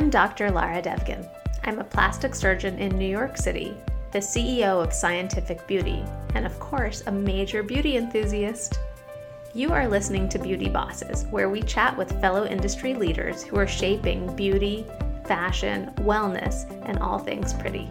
I'm Dr. Lara Devgan. I'm a plastic surgeon in New York City, the CEO of Scientific Beauty, and of course, a major beauty enthusiast. You are listening to Beauty Bosses, where we chat with fellow industry leaders who are shaping beauty, fashion, wellness, and all things pretty.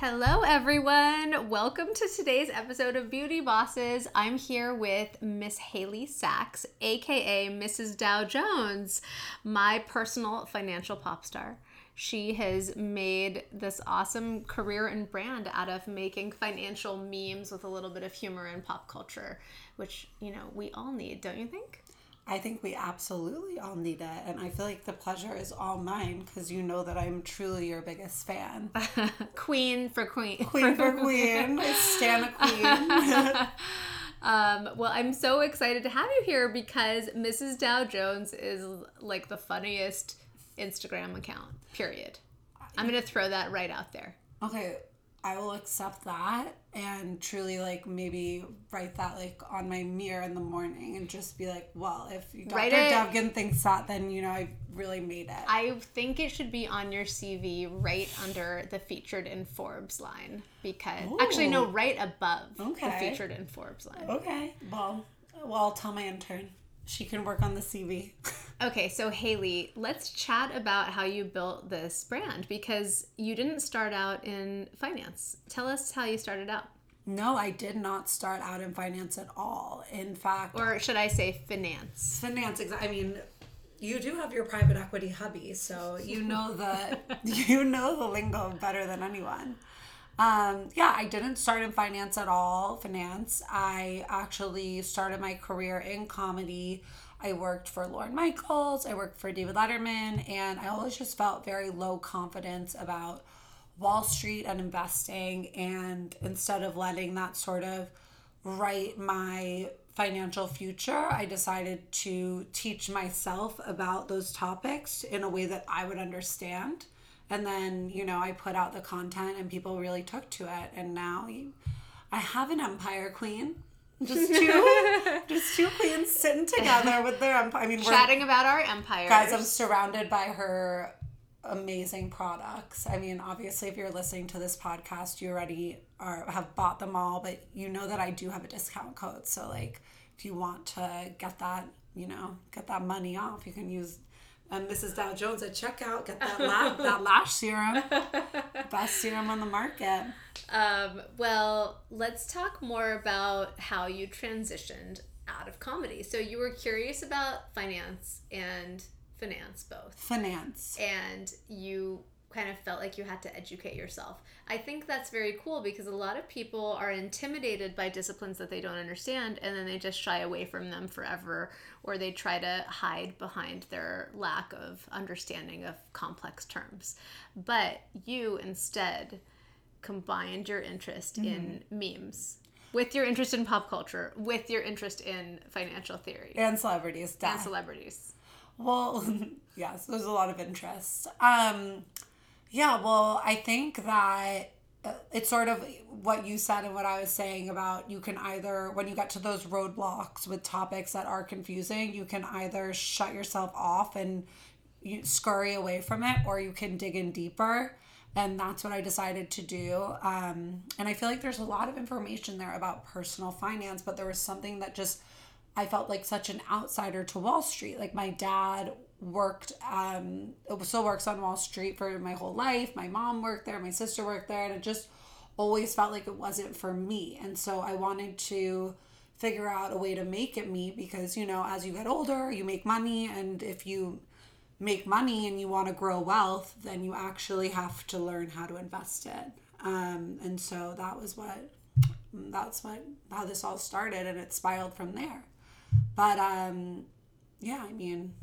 Hello everyone, welcome to today's episode of Beauty Bosses. I'm here with Miss Haley Sachs, aka Mrs. Dow Jones, my personal financial pop star. She has made this awesome career and brand out of making financial memes with a little bit of humor and pop culture, which, you know, we all need, don't you think? I think we absolutely all need it, and I feel like the pleasure is all mine because you know that I'm truly your biggest fan. Queen for queen. Stan a queen. Well, I'm so excited to have you here because Mrs. Dow Jones is like the funniest Instagram account, period. I'm going to throw that right out there. Okay, I will accept that and truly like maybe write that like on my mirror in the morning and just be like, well, if Dr. Devgan thinks that, then, you know, I really made it. I think it should be on your CV right under the featured in Forbes line because right above the featured in Forbes line. Okay. Well, I'll tell my intern. She can work on the CV. Okay, so Haley, let's chat about how you built this brand because you didn't start out in finance. Tell us how you started out. No, I did not start out in finance at all. In fact... Or should I say finance? Finance, I mean... You do have your private equity hubby, so you know the lingo better than anyone. I didn't start in finance at all. I actually started my career in comedy. I worked for Lorne Michaels, I worked for David Letterman, and I always just felt very low confidence about Wall Street and investing, and instead of letting that sort of write my financial future, I decided to teach myself about those topics in a way that I would understand. And then, you know, I put out the content and people really took to it. And now I have an empire queen. Just two queens sitting together with their empire. I mean, chatting about our empires. Guys, I'm surrounded by her amazing products. I mean, obviously, if you're listening to this podcast, you already have bought them all, but you know that I do have a discount code. So, like, if you want to get that, you know, get that money off, you can use Mrs. Dow Jones at checkout. Get that that lash serum, best serum on the market. Well, let's talk more about how you transitioned out of comedy. So you were curious about finance and. Finance. And you kind of felt like you had to educate yourself. I think that's very cool because a lot of people are intimidated by disciplines that they don't understand and then they just shy away from them forever or they try to hide behind their lack of understanding of complex terms. But you instead combined your interest in memes with your interest in pop culture, with your interest in financial theory. And celebrities. Well, yes, there's a lot of interest. I think that it's sort of what you said and what I was saying about you can either, when you get to those roadblocks with topics that are confusing, you can either shut yourself off and you scurry away from it, or you can dig in deeper. And that's what I decided to do. And I feel like there's a lot of information there about personal finance, but there was something that just... I felt like such an outsider to Wall Street. Like my dad worked, still works on Wall Street for my whole life. My mom worked there, my sister worked there, and it just always felt like it wasn't for me. And so I wanted to figure out a way to make it me because, you know, as you get older, you make money. And if you make money and you want to grow wealth, then you actually have to learn how to invest it. And so that's how this all started, and it spiraled from there. But, I mean,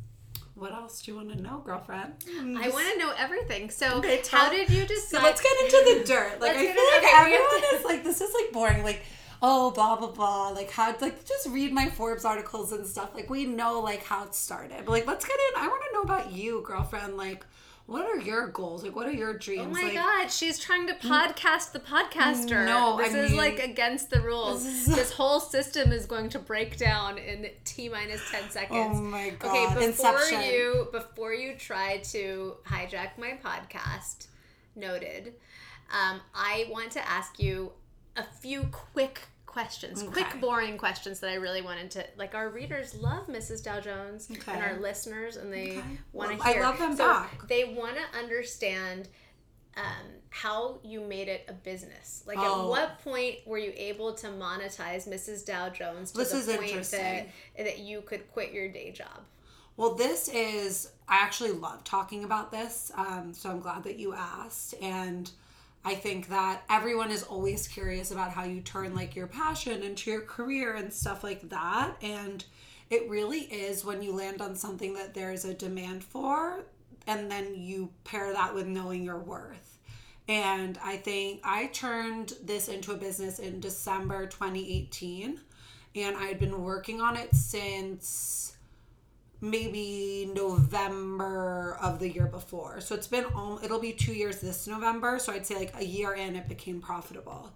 what else do you want to know, girlfriend? I want to know everything. So how did you decide? So let's get into the dirt. Like, I feel like everyone is like, this is like boring. Like, oh, blah, blah, blah. Like, how, like, just read my Forbes articles and stuff. Like, we know, like, how it started. But, like, let's get in. I want to know about you, girlfriend. Like, What are your goals? Like, what are your dreams? Oh my God, she's trying to podcast the podcaster. No, I mean, like against the rules. This whole system is going to break down in T-minus 10 seconds. Oh my God. Okay, before you try to hijack my podcast, noted. I want to ask you a few quick questions, quick boring questions that I really wanted to, like, our readers love Mrs. Dow Jones and our listeners, and they want to hear. I love them back. They want to understand how you made it a business. Like, at what point were you able to monetize Mrs. Dow Jones to the point that you could quit your day job? Well, I actually love talking about this, so I'm glad that you asked, and I think that everyone is always curious about how you turn, like, your passion into your career and stuff like that. And it really is when you land on something that there's a demand for, and then you pair that with knowing your worth. And I think I turned this into a business in December 2018, and I had been working on it since maybe November of the year before. So it'll be 2 years this November. So I'd say like a year in, it became profitable.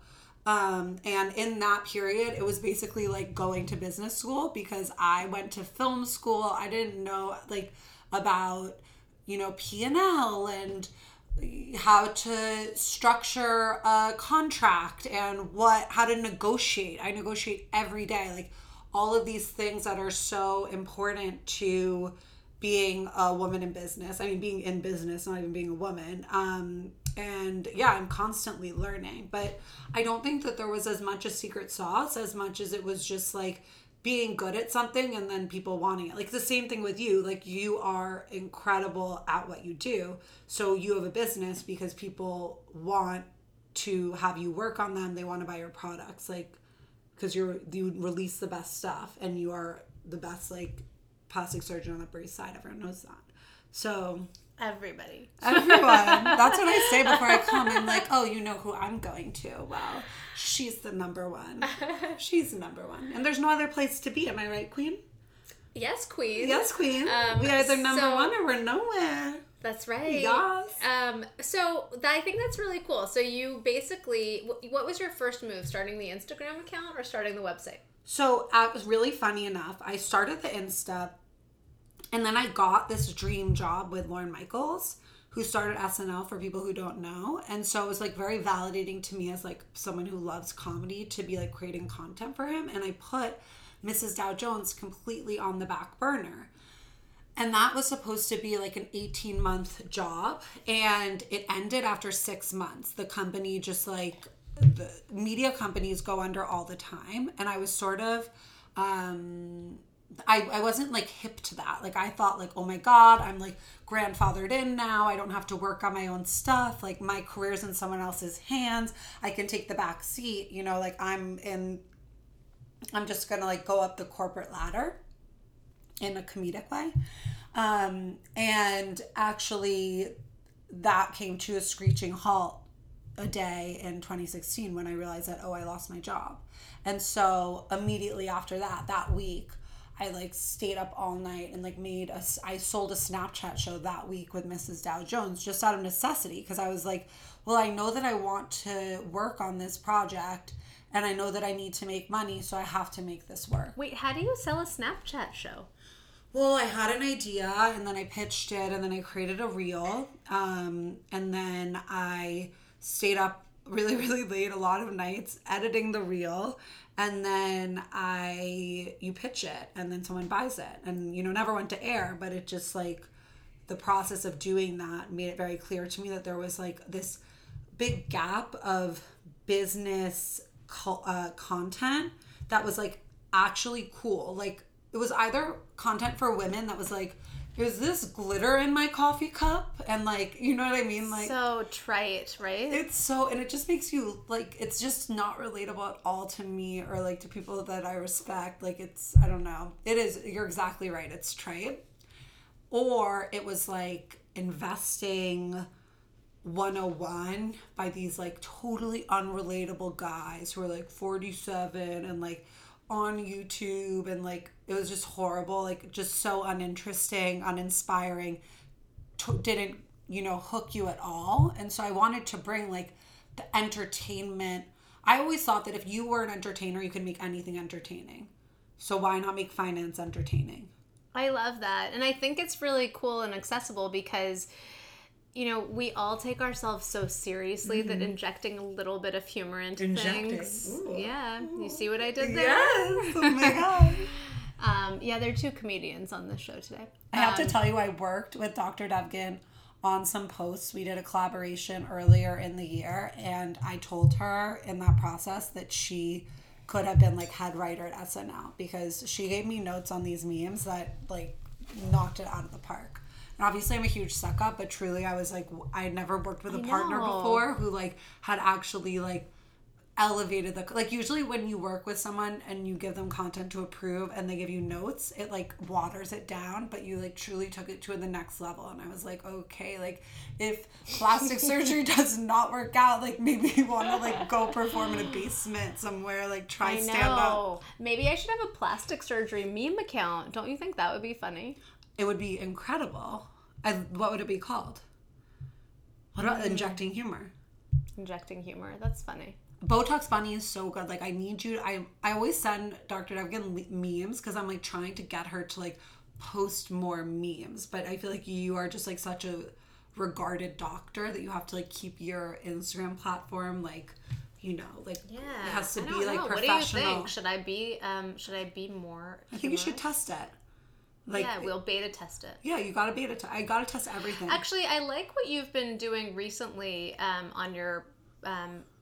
And in that period, it was basically like going to business school, because I went to film school. I didn't know about, P&L and how to structure a contract and how to negotiate. I negotiate every day. Like, all of these things that are so important to being a woman in business. I mean, being in business, not even being a woman. And yeah, I'm constantly learning. But I don't think that there was as much a secret sauce as much as it was just like being good at something and then people wanting it. Like, the same thing with you. Like, you are incredible at what you do. So you have a business because people want to have you work on them. They want to buy your products. Like, because you release the best stuff, and you are the best, like, plastic surgeon on the Upper East Side. Everyone knows that. So everyone. That's what I say before I come. I'm like, oh, you know who I'm going to? Well, she's the number one. She's the number one, and there's no other place to be. Am I right, Queen? Yes, Queen. Yes, Queen. We are either number one or we're nowhere. That's right. Yes. I think that's really cool. So you basically, what was your first move? Starting the Instagram account or starting the website? So it was really funny enough. I started the Insta, and then I got this dream job with Lorne Michaels, who started SNL, for people who don't know. And so it was like very validating to me as like someone who loves comedy to be like creating content for him. And I put Mrs. Dow Jones completely on the back burner. And that was supposed to be like an 18-month job, and it ended after 6 months. The company just the media companies go under all the time, and I was sort of, I wasn't like hip to that. Like, I thought like, oh my God, I'm like grandfathered in now. I don't have to work on my own stuff. Like, my career's in someone else's hands. I can take the back seat, like I'm just gonna like go up the corporate ladder. In a comedic way. And actually that came to a screeching halt a day in 2016 when I realized that, I lost my job. And so immediately after that week, I like stayed up all night and like I sold a Snapchat show that week with Mrs. Dow Jones just out of necessity. Cause I was like, well, I know that I want to work on this project, and I know that I need to make money, so I have to make this work. Wait, how do you sell a Snapchat show? Well, I had an idea, and then I pitched it, and then I created a reel, and then I stayed up really, really late a lot of nights editing the reel, and then you pitch it, and then someone buys it, and never went to air, but it just like the process of doing that made it very clear to me that there was like this big gap of business content that was like actually cool. Like, it was either content for women that was like, is this glitter in my coffee cup? And like, you know what I mean? Like, so trite, right? It's so, and it just makes you like, it's just not relatable at all to me or like to people that I respect. Like, it's, I don't know. It is, you're exactly right. It's trite. Or it was like investing 101 by these like totally unrelatable guys who are like 47 and like on YouTube, and like it was just horrible, like just so uninteresting, uninspiring, didn't you know, hook you at all. And so I wanted to bring like the entertainment. I always thought that if you were an entertainer, you could make anything entertaining. So why not make finance entertaining? I love that. And I think it's really cool and accessible because, you know, we all take ourselves so seriously that injecting a little bit of humor into things. Ooh. Yeah. Ooh. You see what I did there? Yes. Oh my God. Yeah, there are two comedians on this show today. I have to tell you, I worked with Dr. Devgan on some posts. We did a collaboration earlier in the year, and I told her in that process that she could have been like head writer at SNL because she gave me notes on these memes that like knocked it out of the park. And obviously I'm a huge suck up, but truly I was like, I had never worked with a partner before who like had actually like elevated the, like usually when you work with someone and you give them content to approve and they give you notes, it like waters it down, but you like truly took it to the next level. And I was like, okay, like if plastic surgery does not work out, like maybe you want to like go perform in a basement somewhere, like try stand up. Maybe I should have a plastic surgery meme account. Don't you think that would be funny? It would be incredible. What would it be called? What about injecting humor? Injecting humor. That's funny. Botox Bunny is so good. Like, I need you. I always send Dr. Devgan memes because I'm, like, trying to get her to, like, post more memes. But I feel like you are just, like, such a regarded doctor that you have to, like, keep your Instagram platform, like, you know, like, yeah. It has to be, like, professional. What do you think? Should I be more humorous? I think you should test it. Like, yeah, we'll beta test it. Yeah, you gotta beta test. I gotta test everything. Actually, I like what you've been doing recently on your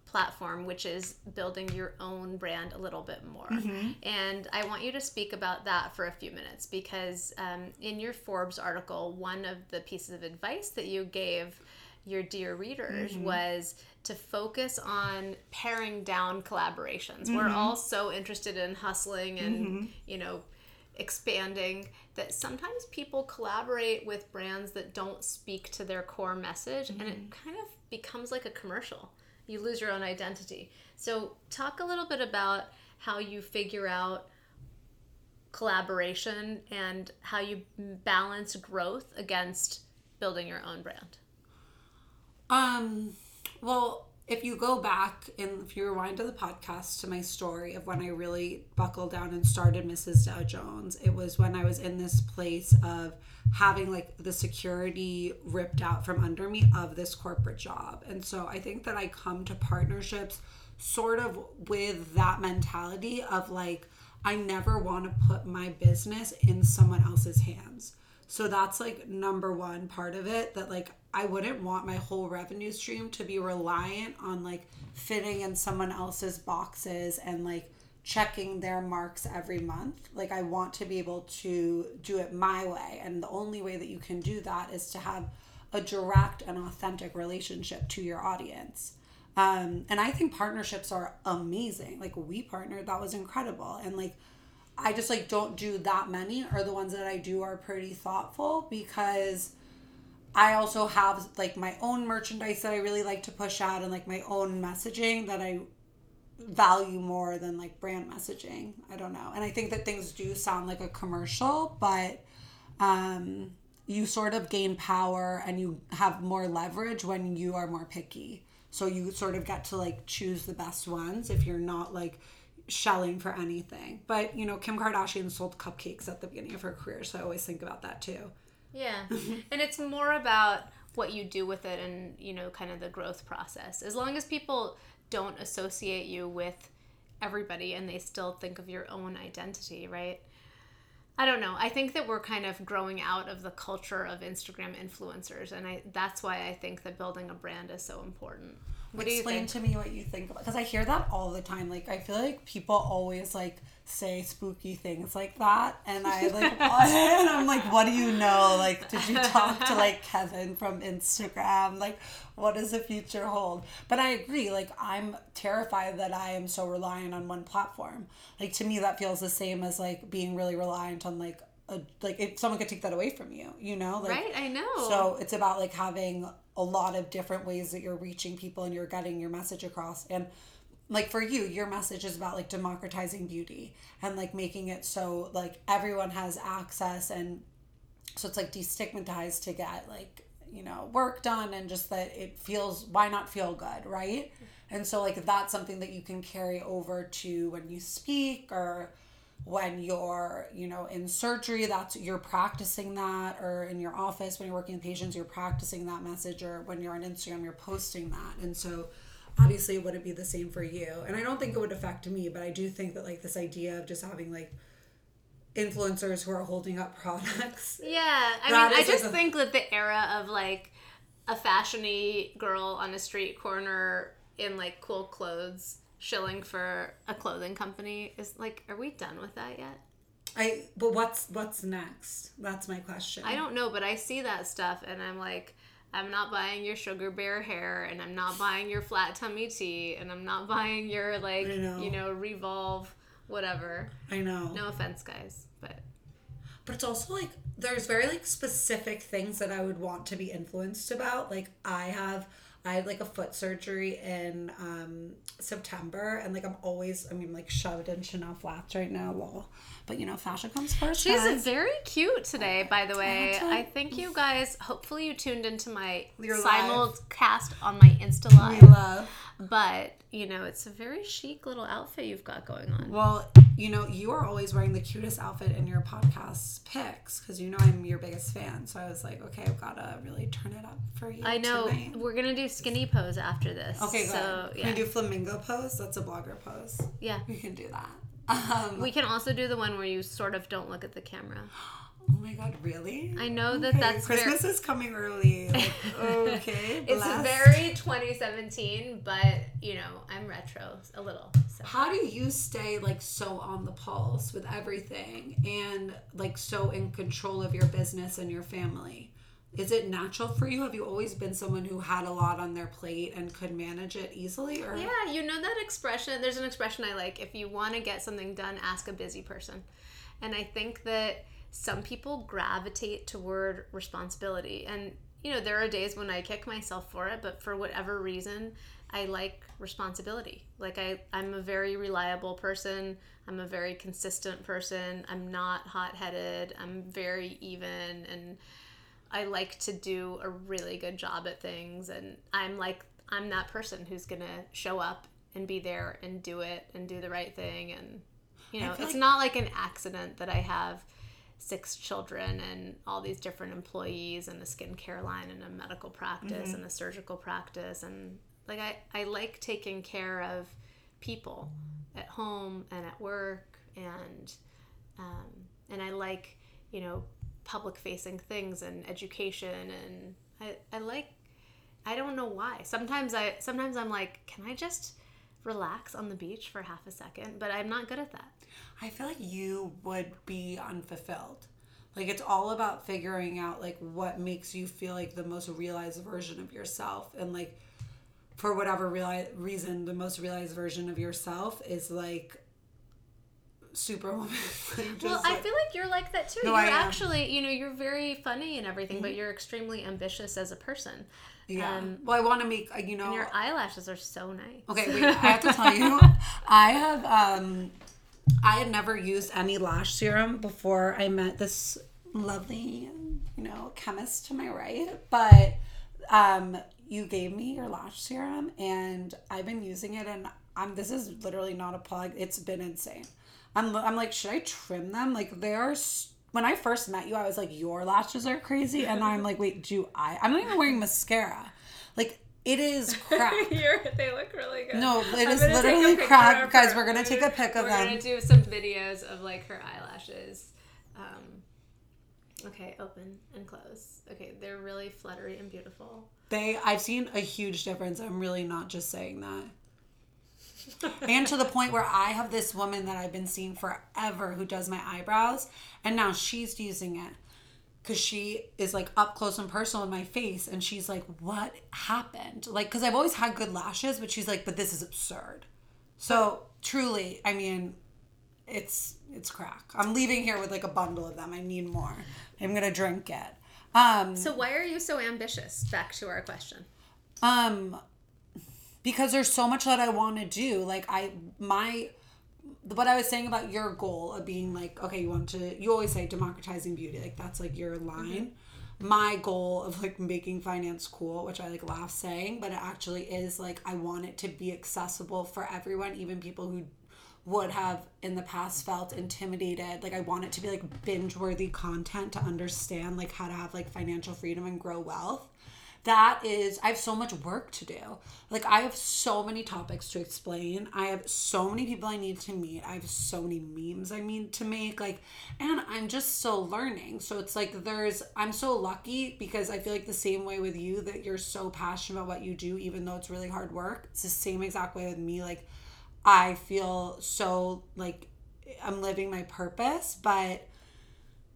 platform, which is building your own brand a little bit more. Mm-hmm. And I want you to speak about that for a few minutes because in your Forbes article, one of the pieces of advice that you gave your dear readers was to focus on paring down collaborations. We're all so interested in hustling and, you know, expanding that sometimes people collaborate with brands that don't speak to their core message and it kind of becomes like a commercial. You lose your own identity. So talk a little bit about how you figure out collaboration and how you balance growth against building your own brand. Well, if you go back and if you rewind to the podcast to my story of when I really buckled down and started Mrs. Dow Jones, it was when I was in this place of having like the security ripped out from under me of this corporate job. And so I think that I come to partnerships sort of with that mentality of like, I never want to put my business in someone else's hands. So that's like number one part of it, that like I wouldn't want my whole revenue stream to be reliant on like fitting in someone else's boxes and like checking their marks every month. Like I want to be able to do it my way. And the only way that you can do that is to have a direct and authentic relationship to your audience. And I think partnerships are amazing. Like we partnered, that was incredible. And like, I just like don't do that many, or the ones that I do are pretty thoughtful because I also have like my own merchandise that I really like to push out and like my own messaging that I value more than like brand messaging. I don't know. And I think that things do sound like a commercial, but you sort of gain power and you have more leverage when you are more picky. So you sort of get to like choose the best ones if you're not like shelling for anything. But, you know, Kim Kardashian sold cupcakes at the beginning of her career, so I always think about that too. Yeah. And it's more about what you do with it and, you know, kind of the growth process. As long as people don't associate you with everybody and they still think of your own identity, right? I don't know. I think that we're kind of growing out of the culture of Instagram influencers, and that's why I think that building a brand is so important. Explain to me what you think about, because I hear that all the time. Like I feel like people always like say spooky things like that, and I like and I'm like, what do you know? Like, did you talk to like Kevin from Instagram? Like, what does the future hold? But I agree. Like, I'm terrified that I am so reliant on one platform. Like to me, that feels the same as like being really reliant on like a, like if someone could take that away from you, you know? Like, right. I know. So it's about like having a lot of different ways that you're reaching people and you're getting your message across. And like for you, your message is about like democratizing beauty and like making it so like everyone has access. And so it's like destigmatized to get like, you know, work done, and just that it feels, why not feel good, right? And so, like, that's something that you can carry over to when you speak or when you're, you know, in surgery, that's, you're practicing that, or in your office when you're working with patients, you're practicing that message, or when you're on Instagram, you're posting that. And so obviously, would it be the same for you? And I don't think it would affect me, but I do think that, like, this idea of just having, like, influencers who are holding up products. Yeah. I think that the era of, like, a fashion-y girl on a street corner in, like, cool clothes shilling for a clothing company is, like, are we done with that yet? But what's next? That's my question. I don't know, but I see that stuff and I'm like, I'm not buying your sugar bear hair, and I'm not buying your flat tummy tea, and I'm not buying your, like, you know, Revolve whatever. I know. No offense, guys, but it's also, like, there's very, like, specific things that I would want to be influenced about. Like, I had like a foot surgery in September, and, like, I'm like shoved in Chanel flats right now, lol. But, you know, fashion comes first. She's very cute today, by the way. I think you guys, hopefully you tuned into my simulcast on my Insta Live. We love. But, you know, it's a very chic little outfit you've got going on. Well, you know, you are always wearing the cutest outfit in your podcast picks because, you know, I'm your biggest fan. So I was like, okay, I've got to really turn it up for you. I know. Tonight. We're going to do skinny pose after this. Okay, so yeah. Can we do flamingo pose? That's a blogger pose. Yeah. We can do that. We can also do the one where you sort of don't look at the camera. Oh my God, really? I know that that's Christmas is coming early. Like, okay, blessed. It's very 2017, but, you know, I'm retro a little. So. How do you stay, like, so on the pulse with everything and, like, so in control of your business and your family? Is it natural for you? Have you always been someone who had a lot on their plate and could manage it easily? Or yeah, you know that expression. There's an expression I like. If you want to get something done, ask a busy person. And I think that some people gravitate toward responsibility. And, you know, there are days when I kick myself for it, but for whatever reason, I like responsibility. Like, I'm a very reliable person. I'm a very consistent person. I'm not hot-headed. I'm very even, and I like to do a really good job at things, and I'm that person who's going to show up and be there and do it and do the right thing. And, you know, it's not like an accident that I have 6 children and all these different employees and a skincare line and a medical practice and a surgical practice. And, like, I like taking care of people at home and at work, and I like, you know, public-facing things and education, and I don't know why. Sometimes I'm like, can I just relax on the beach for half a second? But I'm not good at that. I feel like you would be unfulfilled. Like, it's all about figuring out, like, what makes you feel like the most realized version of yourself, and, like, for whatever reason, the most realized version of yourself is, like, Superwoman. Well, I feel like you're like that too. No, I actually am. You know, you're very funny and everything, but you're extremely ambitious as a person. Yeah. Well, I want to make, you know. And your eyelashes are so nice. Okay, wait. I have to tell you, I had never used any lash serum before I met this lovely, you know, chemist to my right, but you gave me your lash serum, and I've been using it, and this is literally not a plug. It's been insane. I'm like, should I trim them? Like, when I first met you, I was like, your lashes are crazy. And I'm like, wait, I'm not even wearing mascara. Like, it is crap. They look really good. No, it is literally crap. Guys, we're going to take a pic of them. We're going to do some videos of, like, her eyelashes. Okay, open and close. Okay, they're really fluttery and beautiful. I've seen a huge difference. I'm really not just saying that. And to the point where I have this woman that I've been seeing forever who does my eyebrows, and now she's using it because she is, like, up close and personal in my face, and she's like, what happened? Like, because I've always had good lashes, but she's like, but this is absurd. So truly, I mean, it's crack. I'm leaving here with, like, a bundle of them. I need more. I'm gonna drink it. So why are you so ambitious? Back to our question. Because there's so much that I want to do. Like, what I was saying about your goal of being like, okay, you always say democratizing beauty. Like, that's, like, your line. my goal of like making finance cool, which I like laugh saying, but it actually is like I want it to be accessible for everyone, even people who would have in the past felt intimidated. Like I want it to be like binge-worthy content to understand like how to have like financial freedom and grow wealth. That is, I have so much work to do. Like I have so many topics to explain. I have so many people I need to meet. I have so many memes I need to make. Like, and I'm just still learning. So it's like I'm so lucky because I feel like the same way with you that you're so passionate about what you do, even though it's really hard work. It's the same exact way with me. Like I feel so like I'm living my purpose, but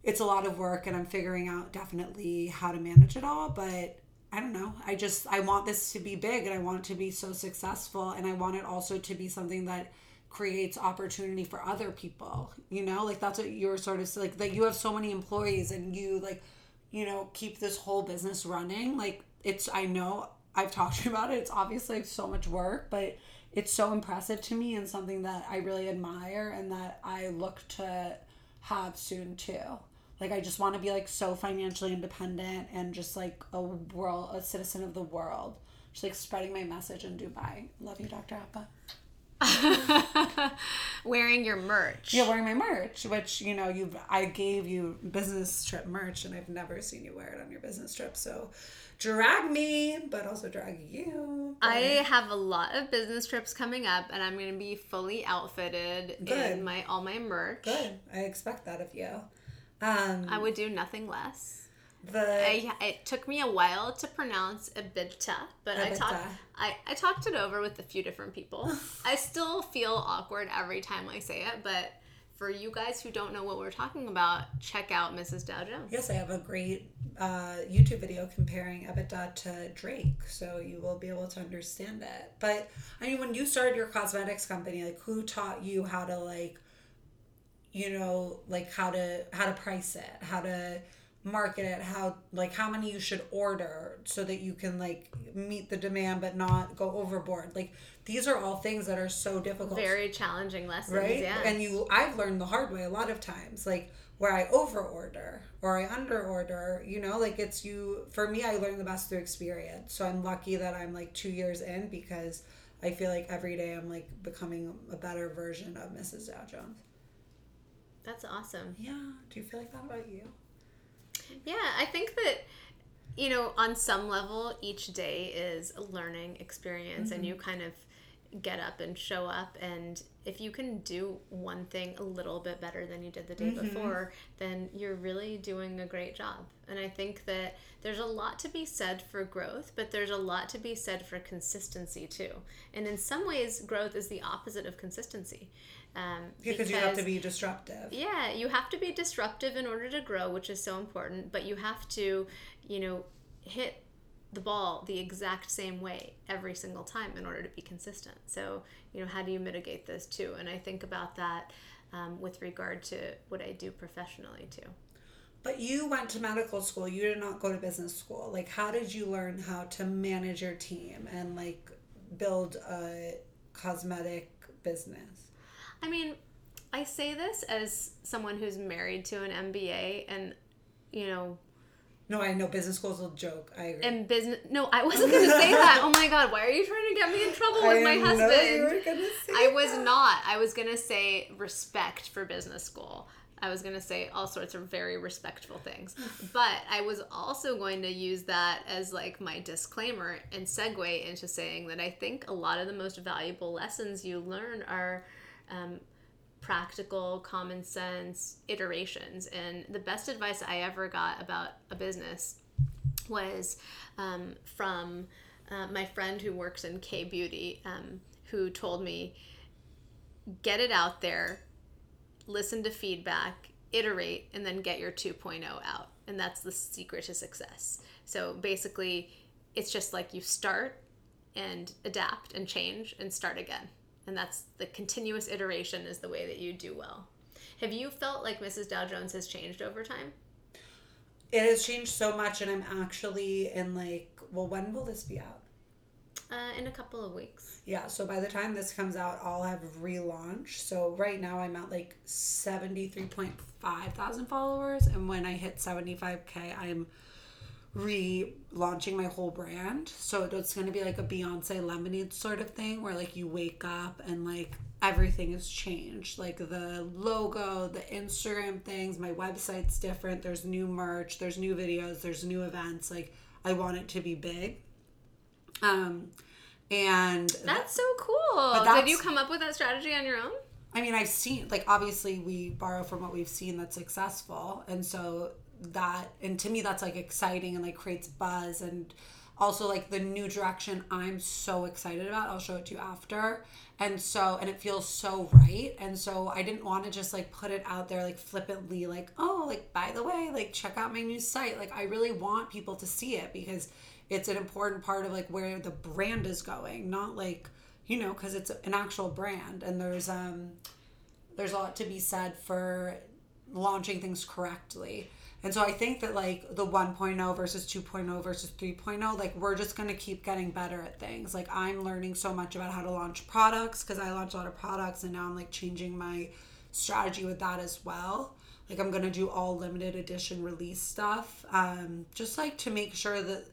it's a lot of work and I'm figuring out definitely how to manage it all, but I don't know. I want this to be big and I want it to be so successful. And I want it also to be something that creates opportunity for other people, you know, like that's what you're sort of like that you have so many employees and you like, you know, keep this whole business running. Like I know I've talked about it. It's obviously like so much work, but it's so impressive to me and something that I really admire and that I look to have soon too. Like, I just want to be, like, so financially independent and just, like, a citizen of the world. Just, like, spreading my message in Dubai. Love you, Dr. Appa. Wearing your merch. Yeah, wearing my merch, which, you know, I gave you business trip merch, and I've never seen you wear it on your business trip, so drag me, but also drag you. But I have a lot of business trips coming up, and I'm going to be fully outfitted in all my merch. Good. I expect that of you. I would do nothing less. It took me a while to pronounce Adita, but Adita. I talked it over with a few different people. I still feel awkward every time I say it, but for you guys who don't know what we're talking about, check out Mrs. Dow Jones. Yes, I have a great YouTube video comparing Adita to Drake, so you will be able to understand it. But I mean, when you started your cosmetics company, like who taught you how to how to price it, how to market it, how many you should order so that you can like meet the demand but not go overboard. Like these are all things that are so difficult. Very challenging lessons, right? Yeah. And I've learned the hard way a lot of times, like where I over order or I under order, you know, like for me, I learned the best through experience. So I'm lucky that I'm like 2 years in because I feel like every day I'm like becoming a better version of Mrs. Dow Jones. That's awesome. Yeah. Do you feel like that about you? Yeah. I think that, you know, on some level, each day is a learning experience and you kind of get up and show up. And if you can do one thing a little bit better than you did the day before, then you're really doing a great job. And I think that there's a lot to be said for growth, but there's a lot to be said for consistency too. And in some ways, growth is the opposite of consistency. Because you have to be disruptive. Yeah, you have to be disruptive in order to grow, which is so important. But you have to, you know, hit the ball the exact same way every single time in order to be consistent. So, you know, how do you mitigate this too? And I think about that with regard to what I do professionally too. But you went to medical school. You did not go to business school. Like, how did you learn how to manage your team and like build a cosmetic business? I mean, I say this as someone who's married to an MBA and, you know, no, I know business school's a joke. I agree. And no, I wasn't going to say that. Oh my God, why are you trying to get me in trouble with my husband? I know you were going to say that. I was not. I was going to say respect for business school. I was going to say all sorts of very respectful things. But I was also going to use that as like my disclaimer and segue into saying that I think a lot of the most valuable lessons you learn are practical, common sense iterations. And the best advice I ever got about a business was from my friend who works in K-Beauty, who told me, get it out there, listen to feedback, iterate, and then get your 2.0 out. And that's the secret to success. So basically, it's just like you start and adapt and change and start again. And that's the continuous iteration is the way that you do well. Have you felt like Mrs. Dow Jones has changed over time? It has changed so much, and I'm actually in when will this be out? In a couple of weeks. Yeah, so by the time this comes out, I'll have relaunched. So right now I'm at 73.5 thousand followers, and when I hit 75K, I'm relaunching my whole brand. So it's going to be like a Beyonce Lemonade sort of thing where like you wake up and like everything has changed. Like the logo, the Instagram things, my website's different. There's new merch, there's new videos, there's new events. Like I want it to be big. And that's so cool. Did you come up with that strategy on your own? I mean, I've seen, like, obviously we borrow from what we've seen that's successful. And so that, and to me, that's like exciting and like creates buzz. And also like the new direction I'm so excited about. I'll show it to you after. And so, and it feels so right. And so I didn't want to just like put it out there like flippantly, like, oh, like, by the way, like check out my new site. Like I really want people to see it because it's an important part of like where the brand is going, not like, you know, because it's an actual brand, and there's a lot to be said for launching things correctly. And so I think that like the 1.0 versus 2.0 versus 3.0, like we're just going to keep getting better at things. Like I'm learning so much about how to launch products because I launched a lot of products, and now I'm like changing my strategy with that as well. Like I'm going to do all limited edition release stuff, just like to make sure that,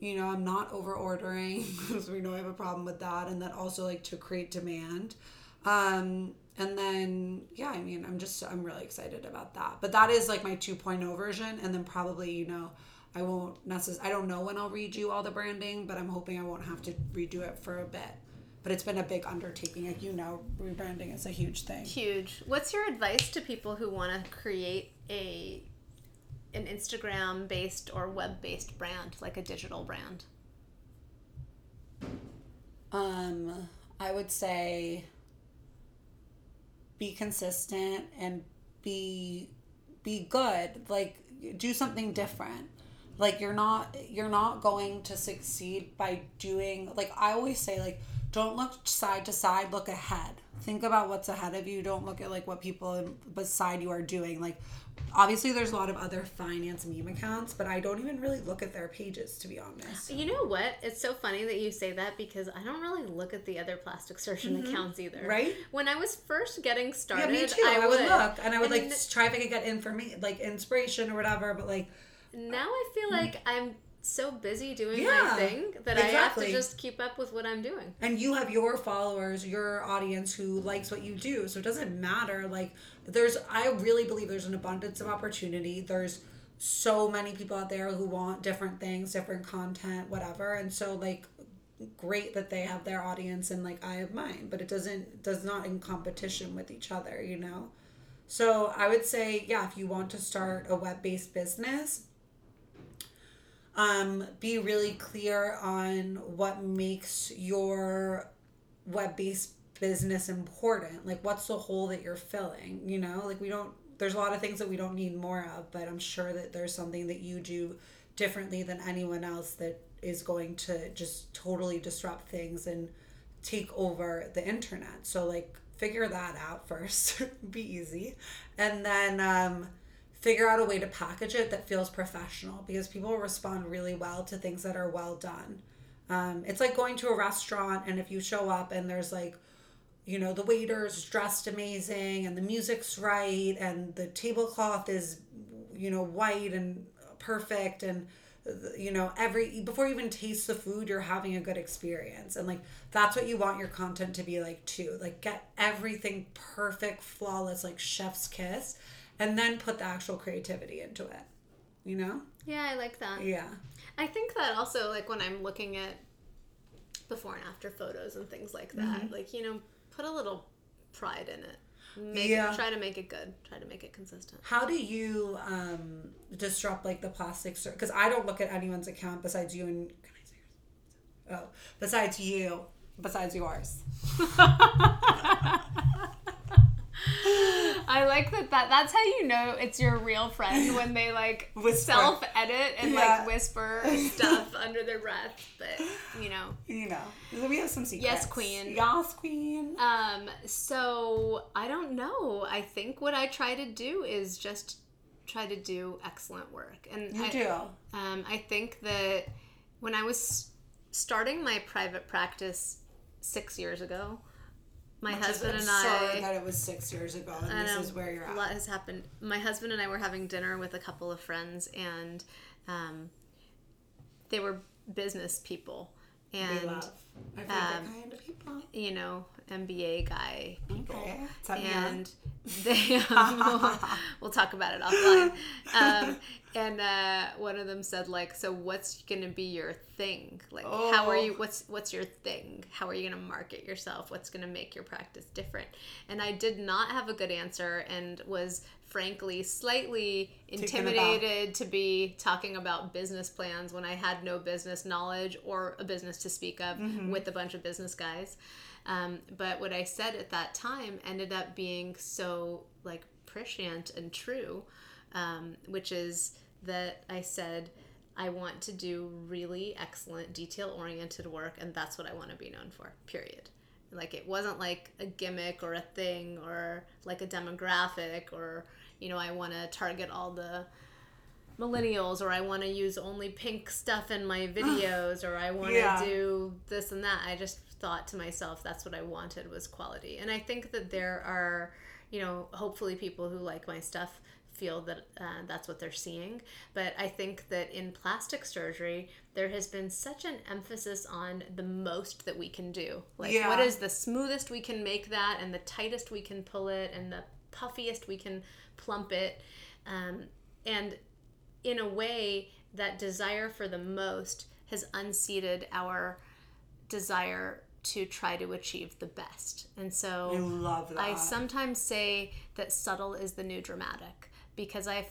you know, I'm not over ordering because we know I have a problem with that, and that also like to create demand. And then, yeah, I mean, I'm really excited about that. But that is like my 2.0 version. And then probably, you know, I don't know when I'll redo all the branding, but I'm hoping I won't have to redo it for a bit. But it's been a big undertaking. Like, you know, rebranding is a huge thing. Huge. What's your advice to people who want to create an Instagram-based or web-based brand, like a digital brand? I would say be consistent and be good. Like do something different. Like you're not going to succeed by doing, like I always say, like don't look side to side, look ahead. Think about what's ahead of you. Don't look at like what people beside you are doing. Like obviously there's a lot of other finance meme accounts, but I don't even really look at their pages, to be honest. You know what? It's so funny that you say that because I don't really look at the other plastic surgeon accounts either. Right? When I was first getting started, yeah, me too. I would look and I would like try if I could get information, like inspiration or whatever, but like now I feel like I'm so busy doing my thing that I have to just keep up with what I'm doing. And you have your followers, your audience who likes what you do. So it doesn't matter. Like I really believe there's an abundance of opportunity. There's so many people out there who want different things, different content, whatever. And so like great that they have their audience and like I have mine, but it does not in competition with each other, you know? So I would say, yeah, if you want to start a web-based business, be really clear on what makes your web-based business important. Like, what's the hole that you're filling, you know? Like, there's a lot of things that we don't need more of, but I'm sure that there's something that you do differently than anyone else that is going to just totally disrupt things and take over the internet. So, like, figure that out first. Be easy. And then, figure out a way to package it that feels professional because people respond really well to things that are well done. It's like going to a restaurant, and if you show up and there's like, you know, the waiter's dressed amazing and the music's right and the tablecloth is, you know, white and perfect, and you know, before you even taste the food, you're having a good experience. And like, that's what you want your content to be like too. Like get everything perfect, flawless, like chef's kiss. And then put the actual creativity into it, you know? Yeah, I like that. Yeah. I think that also, like, when I'm looking at before and after photos and things like that, like, you know, put a little pride in it. Try to make it good. Try to make it consistent. How do you disrupt, like, the plastic surgery? Because I don't look at anyone's account besides you and... Can I say yours? Oh. Besides you. Besides yours. I like that. That's how you know it's your real friend when they like self-edit and like whisper stuff under their breath. But you know, we have some secrets. Yes, queen. So I don't know. I think what I try to do is just try to do excellent work, and you do. I think that when I was starting my private practice 6 years ago. My husband and I... Sorry that it was 6 years ago, and this is where you're at. A lot has happened. My husband and I were having dinner with a couple of friends, and they were business people. And we love our favorite kind of people. You know, MBA guy people. Okay. And they, we'll talk about it offline. And one of them said, like, so what's going to be your thing? Like, how are you, what's your thing? How are you going to market yourself? What's going to make your practice different? And I did not have a good answer and was frankly slightly intimidated to be talking about business plans when I had no business knowledge or a business to speak of with a bunch of business guys. But what I said at that time ended up being so, like, prescient and true, which is that I said, I want to do really excellent, detail-oriented work, and that's what I want to be known for, period. Like, it wasn't like a gimmick or a thing or like a demographic or... You know, I want to target all the millennials, or I want to use only pink stuff in my videos, or I want to do this and that. I just thought to myself, that's what I wanted, was quality. And I think that there are, you know, hopefully people who like my stuff feel that that's what they're seeing. But I think that in plastic surgery, there has been such an emphasis on the most that we can do. Like, what is the smoothest we can make that, and the tightest we can pull it, and the puffiest we can plump it, and in a way that desire for the most has unseated our desire to try to achieve the best. And so I love that. I sometimes say that subtle is the new dramatic, because I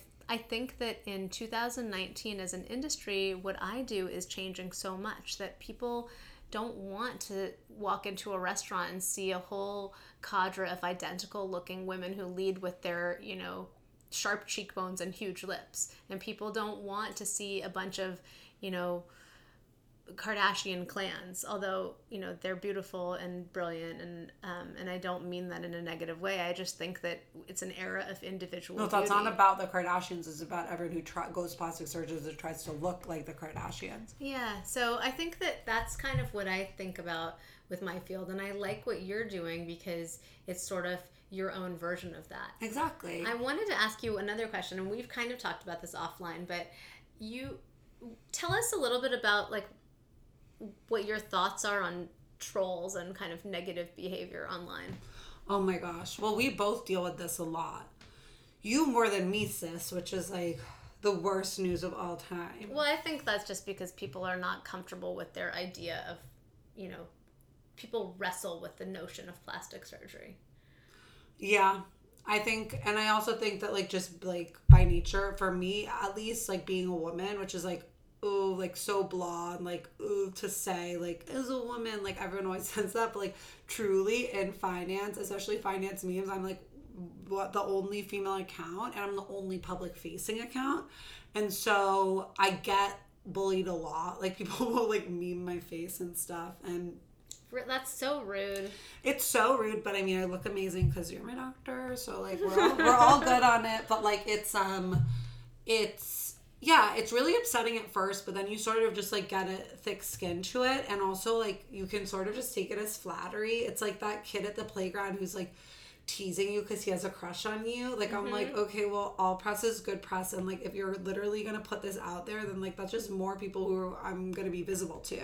think that in 2019 as an industry, what I do is changing so much that people don't want to walk into a restaurant and see a whole cadre of identical looking women who lead with their, you know, sharp cheekbones and huge lips. And people don't want to see a bunch of, you know, Kardashian clans, although, you know, they're beautiful and brilliant, and I don't mean that in a negative way. I just think that it's an era of individual beauty. No, that's not about the Kardashians. It's about everyone who goes plastic surgeons and tries to look like the Kardashians. Yeah, so I think that that's kind of what I think about with my field, and I like what you're doing because it's sort of your own version of that. Exactly. I wanted to ask you another question, and we've kind of talked about this offline, but you tell us a little bit about, like, what your thoughts are on trolls and kind of negative behavior online. Oh my gosh. Well, we both deal with this a lot. You more than me, sis, which is like the worst news of all time. Well, I think that's just because people are not comfortable with their idea of, you know, people wrestle with the notion of plastic surgery. Yeah. I think, and I also think that, like, just like by nature, for me at least, like being a woman, which is like, ooh, like so blah, and like, ooh, to say, like, as a woman, like everyone always says that, but like truly in finance, especially finance memes, I'm like the only female account, and I'm the only public facing account. And so I get bullied a lot. Like, people will like meme my face and stuff, and that's so rude. It's so rude, but I mean, I look amazing because you're my doctor, so like we're all good on it. But like it's yeah, it's really upsetting at first, but then you sort of just, like, get a thick skin to it. And also, like, you can sort of just take it as flattery. It's like that kid at the playground who's, like, teasing you because he has a crush on you. Like, I'm like, okay, well, all press is good press. And, like, if you're literally going to put this out there, then, like, that's just more people who I'm going to be visible to.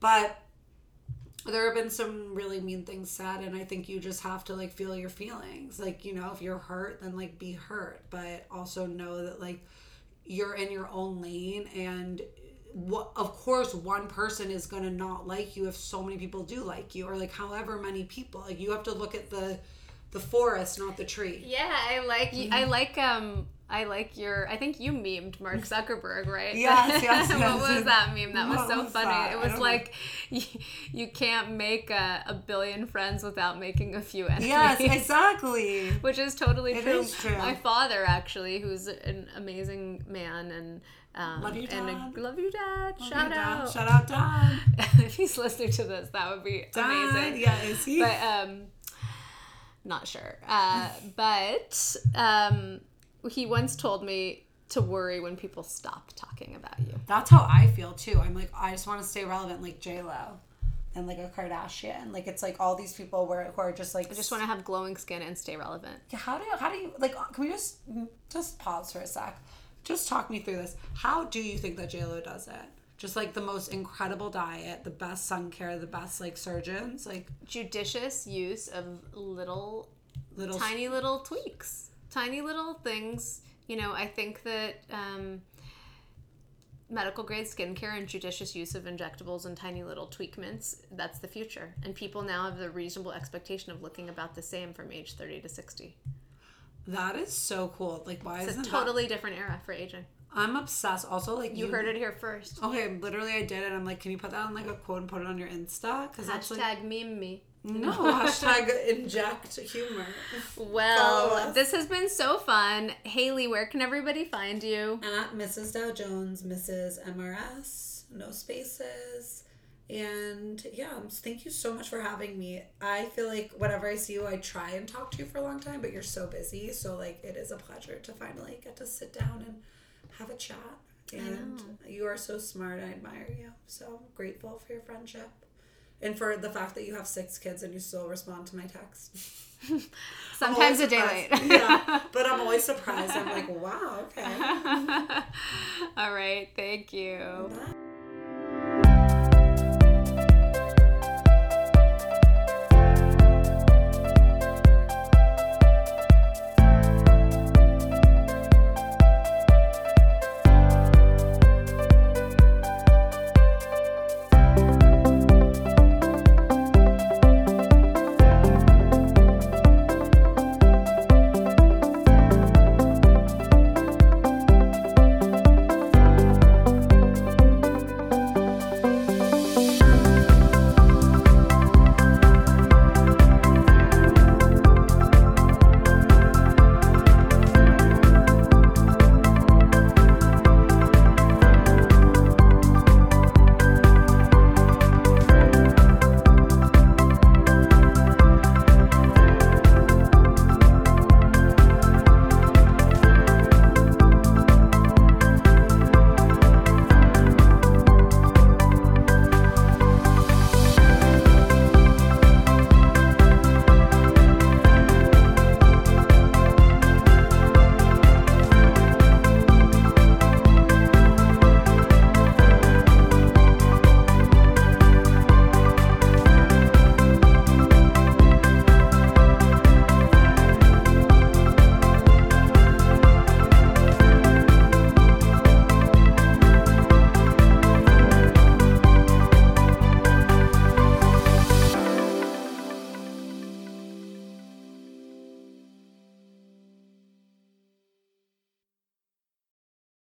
But there have been some really mean things said, and I think you just have to, like, feel your feelings. Like, you know, if you're hurt, then, like, be hurt. But also know that, like, you're in your own lane, and of course one person is going to not like you if so many people do like you, or like however many people. Like, you have to look at the forest, not the tree. Yeah, I think you memed Mark Zuckerberg, right? Yes. What was that meme? That was so funny. It was like, you can't make a billion friends without making a few enemies. Yes, exactly. Which is totally true. It is true. My father, actually, who's an amazing man, and love you, Dad. Love you, Dad. Shout out, Dad. If he's listening to this, that would be amazing. Yeah, is he? But not sure. He once told me to worry when people stop talking about you. That's how I feel, too. I'm like, I just want to stay relevant, like J.Lo and like a Kardashian. Like, it's like all these people who are just like... I just want to have glowing skin and stay relevant. Yeah, how do you like, can we just pause for a sec? Just talk me through this. How do you think that J.Lo does it? Just like the most incredible diet, the best sun care, the best like surgeons, like judicious use of little tiny little tweaks, tiny little things. You know, I think that medical grade skincare and judicious use of injectables and tiny little tweakments, that's the future. And people now have the reasonable expectation of looking about the same from age 30 to 60. That is so cool. Like, why is it? It's a totally different era for aging. I'm obsessed. Also, like, you heard it here first. Okay, literally, I did it. I'm like, can you put that on like a quote and put it on your Insta? Because hashtag like, meme me. No, hashtag inject humor. Well, this has been so fun. Haley, where can everybody find you? At Mrs. Dow Jones, Mrs. MRS, no spaces. And yeah, thank you so much for having me. I feel like whenever I see you, I try and talk to you for a long time, but you're so busy. So like, it is a pleasure to finally get to sit down and have a chat. And you are so smart. I admire you. So I'm grateful for your friendship and for the fact that you have 6 kids and you still respond to my texts. Sometimes a day late. Yeah, but I'm always surprised. I'm like, wow, okay. All right. Thank you. Bye.